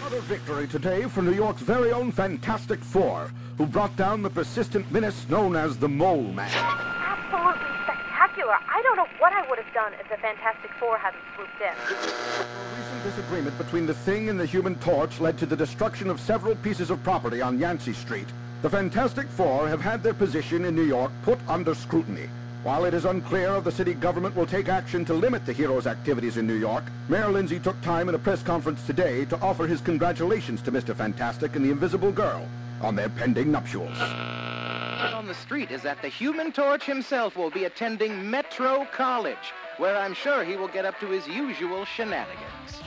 Another victory today for New York's very own Fantastic Four, who brought down the persistent menace known as the Mole Man. Absolutely spectacular. I don't know what I would have done if the Fantastic Four hadn't swooped in. A recent disagreement between the Thing and the Human Torch led to the destruction of several pieces of property on Yancey Street. The Fantastic Four have had their position in New York put under scrutiny. While it is unclear if the city government will take action to limit the heroes' activities in New York, Mayor Lindsay took time in a press conference today to offer his congratulations to Mr. Fantastic and the Invisible Girl on their pending nuptials. On the street is that the Human Torch himself will be attending Metro College, where I'm sure he will get up to his usual shenanigans.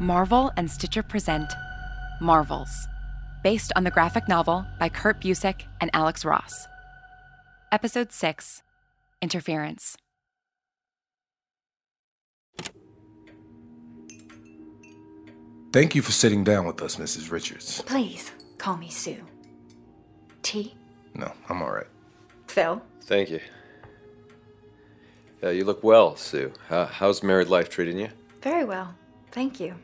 Marvel and Stitcher present Marvels, based on the graphic novel by Kurt Busiek and Alex Ross. Episode 6, Interference. Thank you for sitting down with us, Mrs. Richards. Please, call me Sue. Tea? No, I'm all right. Phil? Thank you. You look well, Sue. How's married life treating you? Very well, thank you.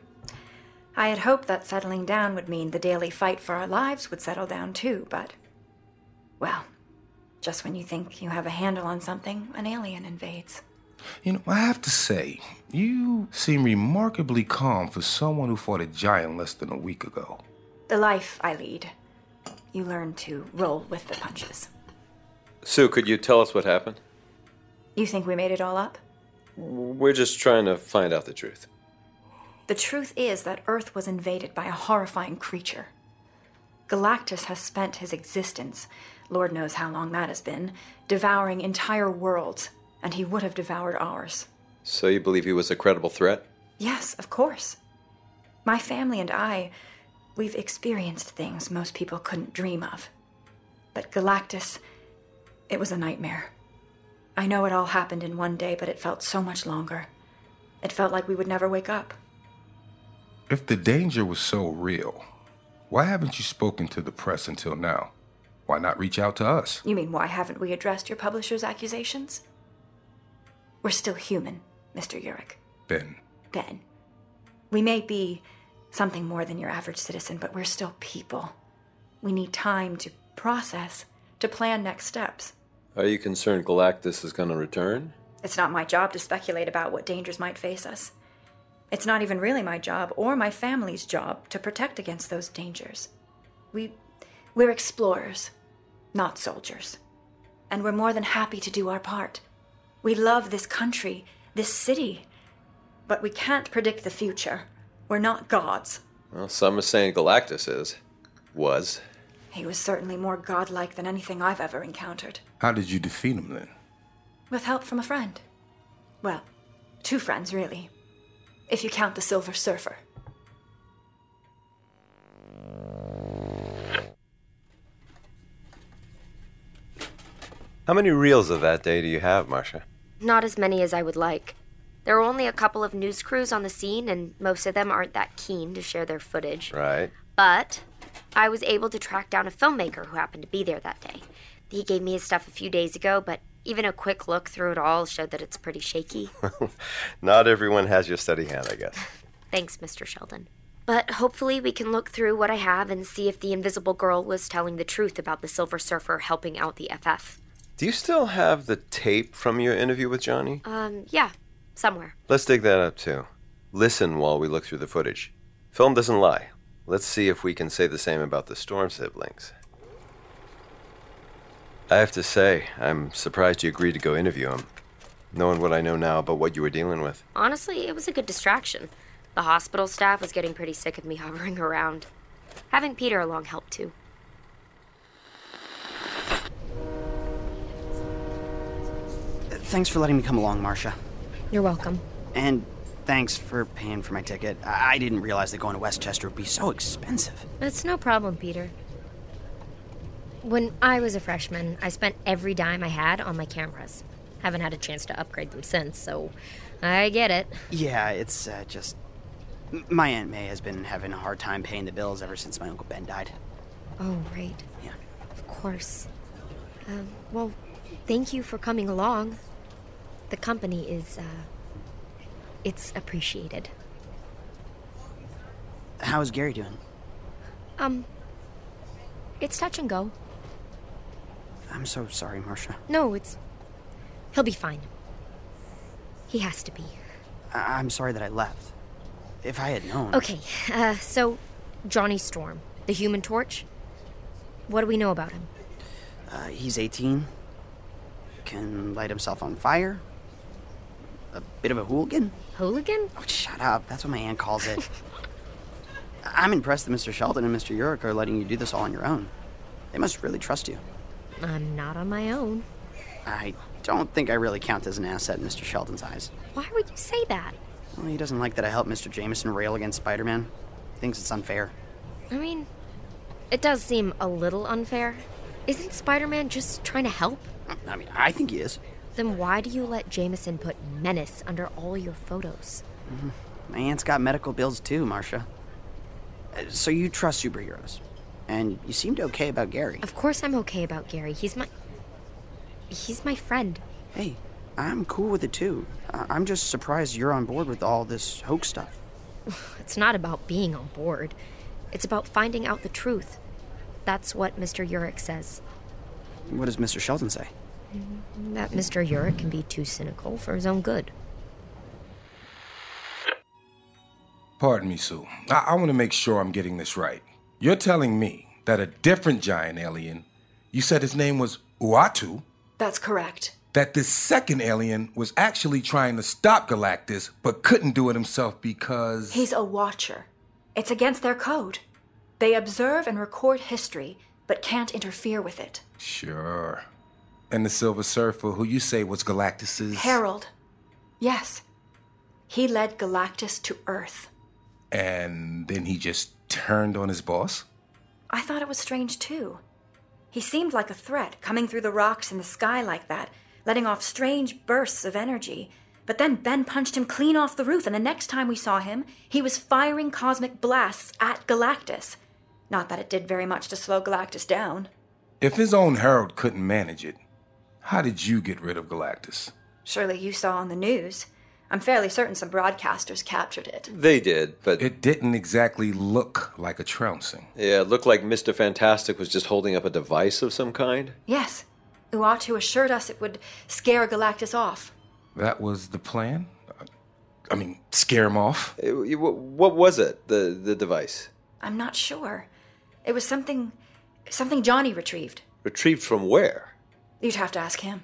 I had hoped that settling down would mean the daily fight for our lives would settle down too, but, well, just when you think you have a handle on something, an alien invades. You know, I have to say, you seem remarkably calm for someone who fought a giant less than a week ago. The life I lead. You learn to roll with the punches. Sue, could you tell us what happened? You think we made it all up? We're just trying to find out the truth. The truth is that Earth was invaded by a horrifying creature. Galactus has spent his existence, Lord knows how long that has been, devouring entire worlds, and he would have devoured ours. So you believe he was a credible threat? Yes, of course. My family and I, we've experienced things most people couldn't dream of. But Galactus, it was a nightmare. I know it all happened in one day, but it felt so much longer. It felt like we would never wake up. If the danger was so real, why haven't you spoken to the press until now? Why not reach out to us? You mean, why haven't we addressed your publisher's accusations? We're still human, Mr. Urich. Ben. We may be something more than your average citizen, but we're still people. We need time to process, to plan next steps. Are you concerned Galactus is going to return? It's not my job to speculate about what dangers might face us. It's not even really my job or my family's job to protect against those dangers. We're explorers, not soldiers. And we're more than happy to do our part. We love this country, this city. But we can't predict the future. We're not gods. Well, some are saying Galactus is. Was. He was certainly more godlike than anything I've ever encountered. How did you defeat him then? With help from a friend. Well, 2 friends, really. If you count the Silver Surfer. How many reels of that day do you have, Marcia? Not as many as I would like. There are only a couple of news crews on the scene, and most of them aren't that keen to share their footage. Right. But I was able to track down a filmmaker who happened to be there that day. He gave me his stuff a few days ago, but even a quick look through it all showed that it's pretty shaky. Not everyone has your steady hand, I guess. Thanks, Mr. Sheldon. But hopefully we can look through what I have and see if the Invisible Girl was telling the truth about the Silver Surfer helping out the FF. Do you still have the tape from your interview with Johnny? Yeah, somewhere. Let's dig that up, too. Listen while we look through the footage. Film doesn't lie. Let's see if we can say the same about the Storm siblings. I have to say, I'm surprised you agreed to go interview him, knowing what I know now about what you were dealing with. Honestly, it was a good distraction. The hospital staff was getting pretty sick of me hovering around. Having Peter along helped, too. Thanks for letting me come along, Marcia. You're welcome. And thanks for paying for my ticket. I didn't realize that going to Westchester would be so expensive. It's no problem, Peter. When I was a freshman, I spent every dime I had on my cameras. Haven't had a chance to upgrade them since, so I get it. Yeah, it's just... My Aunt May has been having a hard time paying the bills ever since my Uncle Ben died. Oh, right. Yeah. Of course. Well, thank you for coming along. The company is, it's appreciated. How's Gary doing? It's touch and go. I'm so sorry, Marcia. No, it's... He'll be fine. He has to be. I'm sorry that I left. If I had known... Okay, so Johnny Storm, the Human Torch, what do we know about him? He's 18, can light himself on fire, a bit of a hooligan. Hooligan? Oh, shut up. That's what my aunt calls it. I'm impressed that Mr. Sheldon and Mr. Urich are letting you do this all on your own. They must really trust you. I'm not on my own. I don't think I really count as an asset in Mr. Sheldon's eyes. Why would you say that? Well, he doesn't like that I helped Mr. Jameson rail against Spider-Man. He thinks it's unfair. I mean, it does seem a little unfair. Isn't Spider-Man just trying to help? I mean, I think he is. Then why do you let Jameson put menace under all your photos? Mm-hmm. My aunt's got medical bills too, Marcia. So you trust superheroes, and you seemed okay about Gary. Of course I'm okay about Gary. He's my friend. Hey, I'm cool with it too. I'm just surprised you're on board with all this hoax stuff. It's not about being on board. It's about finding out the truth. That's what Mr. Urich says. What does Mr. Sheldon say? That Mr. Urich can be too cynical for his own good. Pardon me, Sue. I want to make sure I'm getting this right. You're telling me that a different giant alien, you said his name was Uatu? That's correct. That this second alien was actually trying to stop Galactus, but couldn't do it himself because... He's a watcher. It's against their code. They observe and record history, but can't interfere with it. Sure. And the Silver Surfer, who you say was Galactus's... Herald. Yes. He led Galactus to Earth. And then he just turned on his boss? I thought it was strange, too. He seemed like a threat, coming through the rocks in the sky like that, letting off strange bursts of energy. But then Ben punched him clean off the roof, and the next time we saw him, he was firing cosmic blasts at Galactus. Not that it did very much to slow Galactus down. If his own Herald couldn't manage it, how did you get rid of Galactus? Surely you saw on the news. I'm fairly certain some broadcasters captured it. They did, but... It didn't exactly look like a trouncing. Yeah, it looked like Mr. Fantastic was just holding up a device of some kind. Yes. Uatu assured us it would scare Galactus off. That was the plan? I mean, scare him off? What was it, the device? I'm not sure. It was something Johnny retrieved. Retrieved from where? You'd have to ask him.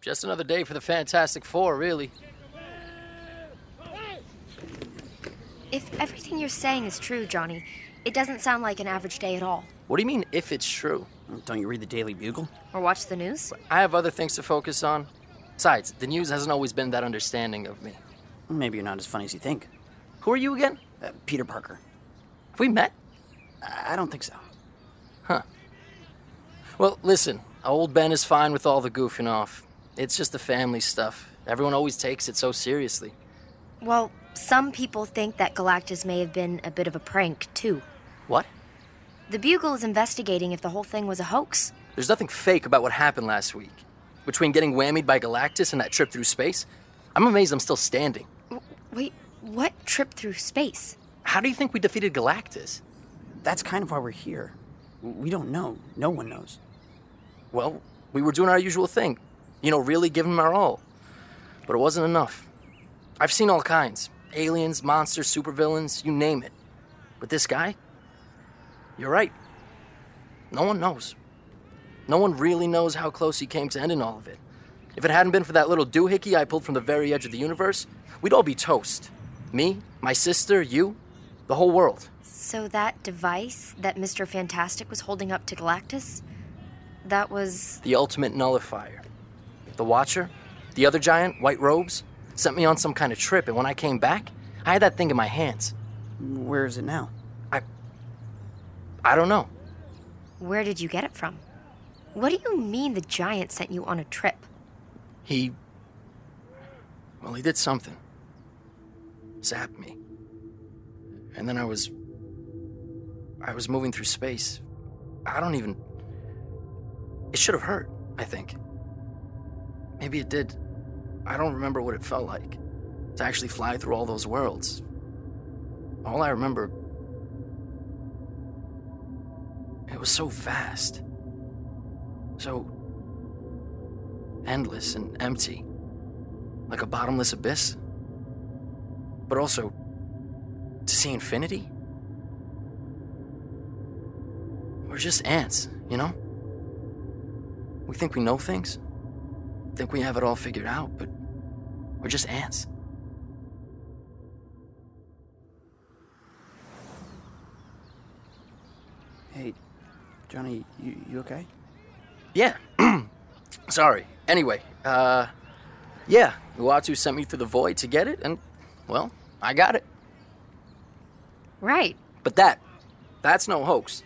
Just another day for the Fantastic Four, really. If everything you're saying is true, Johnny, it doesn't sound like an average day at all. What do you mean, if it's true? Don't you read the Daily Bugle? Or watch the news? I have other things to focus on. Besides, the news hasn't always been that understanding of me. Maybe you're not as funny as you think. Who are you again? Peter Parker. Have we met? I don't think so. Huh. Well, listen, old Ben is fine with all the goofing off. It's just the family stuff. Everyone always takes it so seriously. Well... some people think that Galactus may have been a bit of a prank, too. What? The Bugle is investigating if the whole thing was a hoax. There's nothing fake about what happened last week. Between getting whammied by Galactus and that trip through space, I'm amazed I'm still standing. Wait, what trip through space? How do you think we defeated Galactus? That's kind of why we're here. We don't know. No one knows. Well, we were doing our usual thing. You know, really giving them our all. But it wasn't enough. I've seen all kinds. Aliens, monsters, supervillains, you name it. But this guy? You're right. No one knows. No one really knows how close he came to ending all of it. If it hadn't been for that little doohickey I pulled from the very edge of the universe, we'd all be toast. Me, my sister, you, the whole world. So that device that Mr. Fantastic was holding up to Galactus, that was... the ultimate nullifier. The Watcher, the other giant, White Robes... sent me on some kind of trip, and when I came back, I had that thing in my hands. Where is it now? I don't know. Where did you get it from? What do you mean the giant sent you on a trip? He did something. Zapped me. And then I was moving through space. It should have hurt, I think. Maybe it did. I don't remember what it felt like to actually fly through all those worlds. All I remember... it was so vast. So... endless and empty. Like a bottomless abyss. But also... to see infinity? We're just ants, you know? We think we know things. Think we have it all figured out, but... we're just ants. Hey, Johnny, you okay? Yeah. Sorry. Anyway, yeah, Uatu sent me through the void to get it, and, well, I got it. Right. But that's no hoax.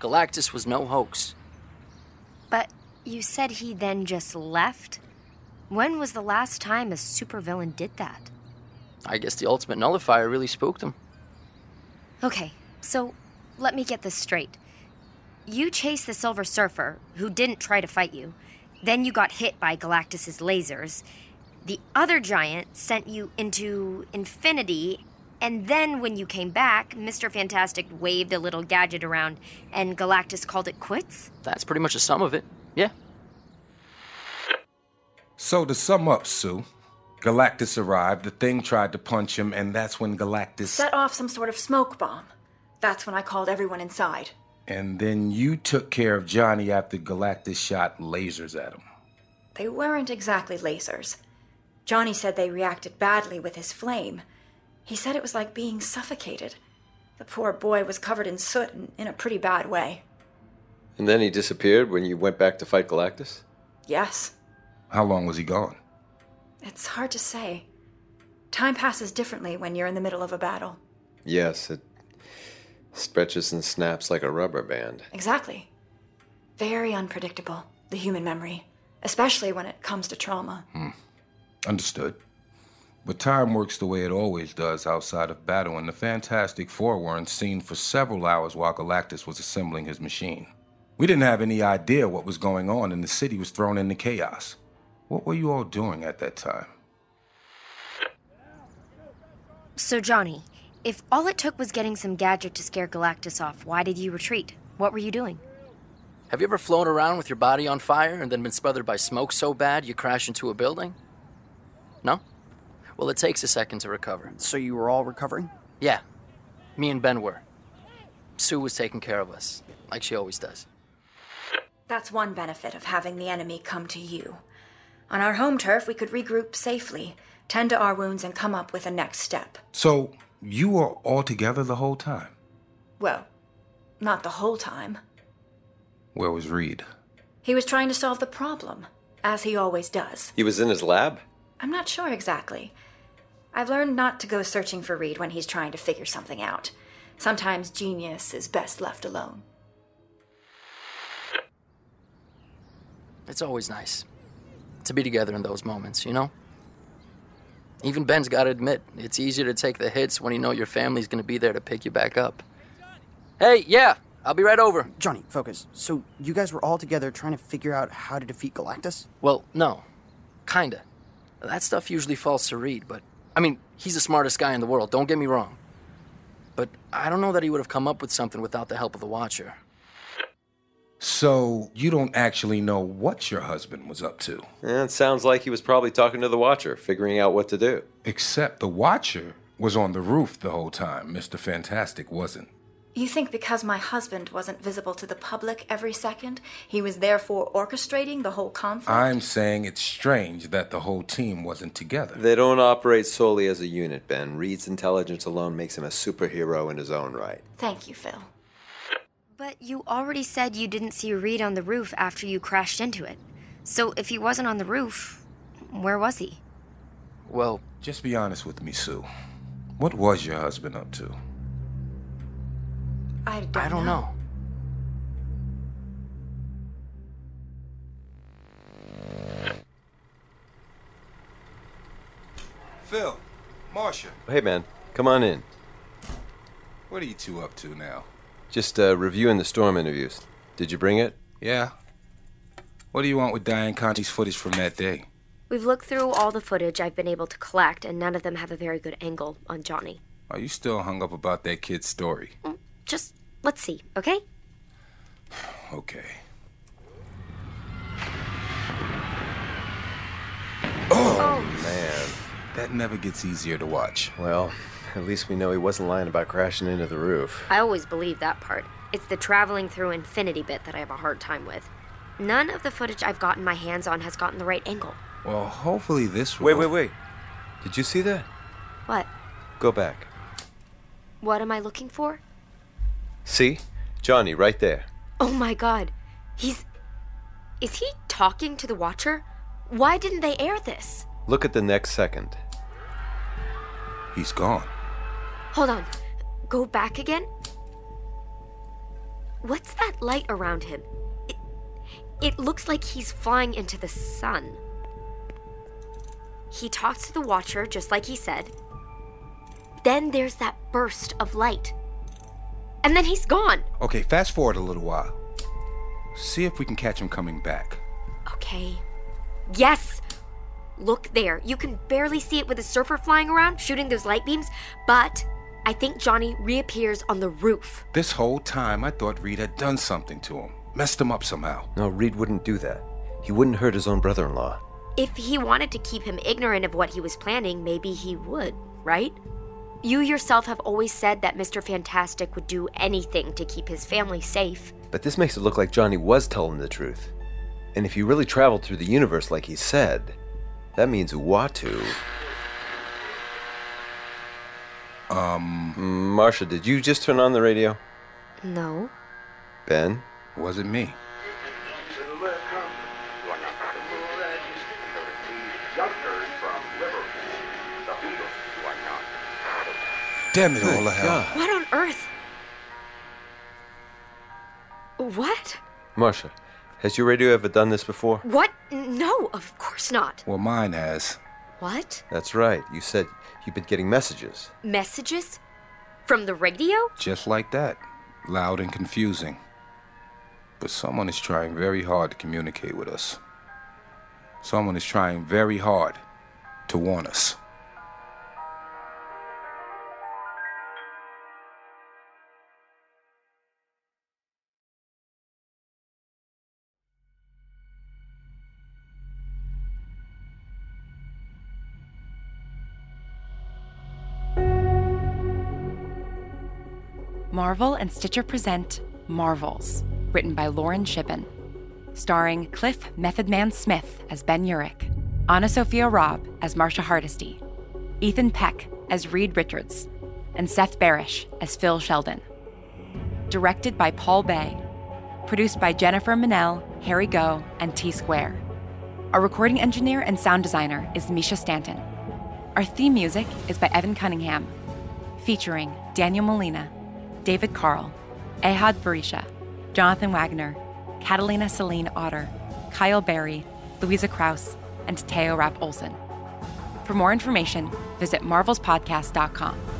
Galactus was no hoax. But you said he then just left? When was the last time a supervillain did that? I guess the ultimate nullifier really spooked him. Okay, so let me get this straight. You chased the Silver Surfer, who didn't try to fight you. Then you got hit by Galactus's lasers. The other giant sent you into infinity. And then when you came back, Mr. Fantastic waved a little gadget around, and Galactus called it quits? That's pretty much the sum of it, yeah. So to sum up, Sue, Galactus arrived, the thing tried to punch him, and that's when Galactus... set off some sort of smoke bomb. That's when I called everyone inside. And then you took care of Johnny after Galactus shot lasers at him. They weren't exactly lasers. Johnny said they reacted badly with his flame. He said it was like being suffocated. The poor boy was covered in soot and in a pretty bad way. And then he disappeared when you went back to fight Galactus? Yes. How long was he gone? It's hard to say. Time passes differently when you're in the middle of a battle. Yes, it stretches and snaps like a rubber band. Exactly. Very unpredictable, the human memory, especially when it comes to trauma. Understood. But time works the way it always does outside of battle, and the Fantastic Four weren't seen for several hours while Galactus was assembling his machine. We didn't have any idea what was going on, and the city was thrown into chaos. What were you all doing at that time? So, Johnny, if all it took was getting some gadget to scare Galactus off, why did you retreat? What were you doing? Have you ever flown around with your body on fire and then been smothered by smoke so bad you crash into a building? No? Well, it takes a second to recover. So you were all recovering? Yeah. Me and Ben were. Sue was taking care of us, like she always does. That's one benefit of having the enemy come to you. On our home turf, we could regroup safely, tend to our wounds, and come up with a next step. So you were all together the whole time? Well, not the whole time. Where was Reed? He was trying to solve the problem, as he always does. He was in his lab? I'm not sure exactly. I've learned not to go searching for Reed when he's trying to figure something out. Sometimes genius is best left alone. It's always nice to be together in those moments, you know? Even Ben's got to admit, it's easier to take the hits when you know your family's going to be there to pick you back up. Hey, yeah, I'll be right over. Johnny, focus. So you guys were all together trying to figure out how to defeat Galactus? Well, no. Kinda. That stuff usually falls to Reed, but... I mean, he's the smartest guy in the world, don't get me wrong. But I don't know that he would have come up with something without the help of the Watcher. So you don't actually know what your husband was up to? Yeah, it sounds like he was probably talking to the Watcher, figuring out what to do. Except the Watcher was on the roof the whole time. Mr. Fantastic wasn't. You think because my husband wasn't visible to the public every second, he was therefore orchestrating the whole conflict? I'm saying it's strange that the whole team wasn't together. They don't operate solely as a unit, Ben. Reed's intelligence alone makes him a superhero in his own right. Thank you, Phil. But you already said you didn't see Reed on the roof after you crashed into it. So if he wasn't on the roof, where was he? Well, just be honest with me, Sue. What was your husband up to? I don't know. Phil, Marsha. Hey, man. Come on in. What are you two up to now? Just reviewing the storm interviews. Did you bring it? Yeah. What do you want with Diane Conti's footage from that day? We've looked through all the footage I've been able to collect, and none of them have a very good angle on Johnny. Are you still hung up about that kid's story? Just, let's see, okay? Okay. Oh, man. That never gets easier to watch. Well, at least we know he wasn't lying about crashing into the roof. I always believe that part. It's the traveling through infinity bit that I have a hard time with. None of the footage I've gotten my hands on has gotten the right angle. Well, hopefully this one... Wait. Did you see that? What? Go back. What am I looking for? See? Johnny, right there. Oh my God. Is he talking to the Watcher? Why didn't they air this? Look at the next second. He's gone. Hold on. Go back again? What's that light around him? It looks like he's flying into the sun. He talks to the Watcher, just like he said. Then there's that burst of light. And then he's gone. Okay, fast forward a little while. See if we can catch him coming back. Okay. Yes! Look there. You can barely see it with a surfer flying around, shooting those light beams, but I think Johnny reappears on the roof. This whole time, I thought Reed had done something to him. Messed him up somehow. No, Reed wouldn't do that. He wouldn't hurt his own brother-in-law. If he wanted to keep him ignorant of what he was planning, maybe he would, right? You yourself have always said that Mr. Fantastic would do anything to keep his family safe. But this makes it look like Johnny was telling the truth. And if he really traveled through the universe like he said, that means Uatu... Marsha, did you just turn on the radio? No. Ben? Was it me? Damn it all to hell. What on earth? What? Marsha, has your radio ever done this before? What? No, of course not. Well, mine has. What? That's right. You said you've been getting messages. Messages? From the radio? Just like that. Loud and confusing. But someone is trying very hard to communicate with us. Someone is trying very hard to warn us. Marvel and Stitcher present Marvels, written by Lauren Shippen, starring Cliff Method Man Smith as Ben Urich, Anna Sophia Robb as Marsha Hardesty, Ethan Peck as Reed Richards, and Seth Barish as Phil Sheldon. Directed by Paul Bay, produced by Jennifer Minnell, Harry Goh, and T-Square. Our recording engineer and sound designer is Misha Stanton. Our theme music is by Evan Cunningham, featuring Daniel Molina, David Carl, Ehad Barisha, Jonathan Wagner, Catalina Celine Otter, Kyle Berry, Louisa Krauss, and Teo Rap Olsen. For more information, visit marvelspodcast.com.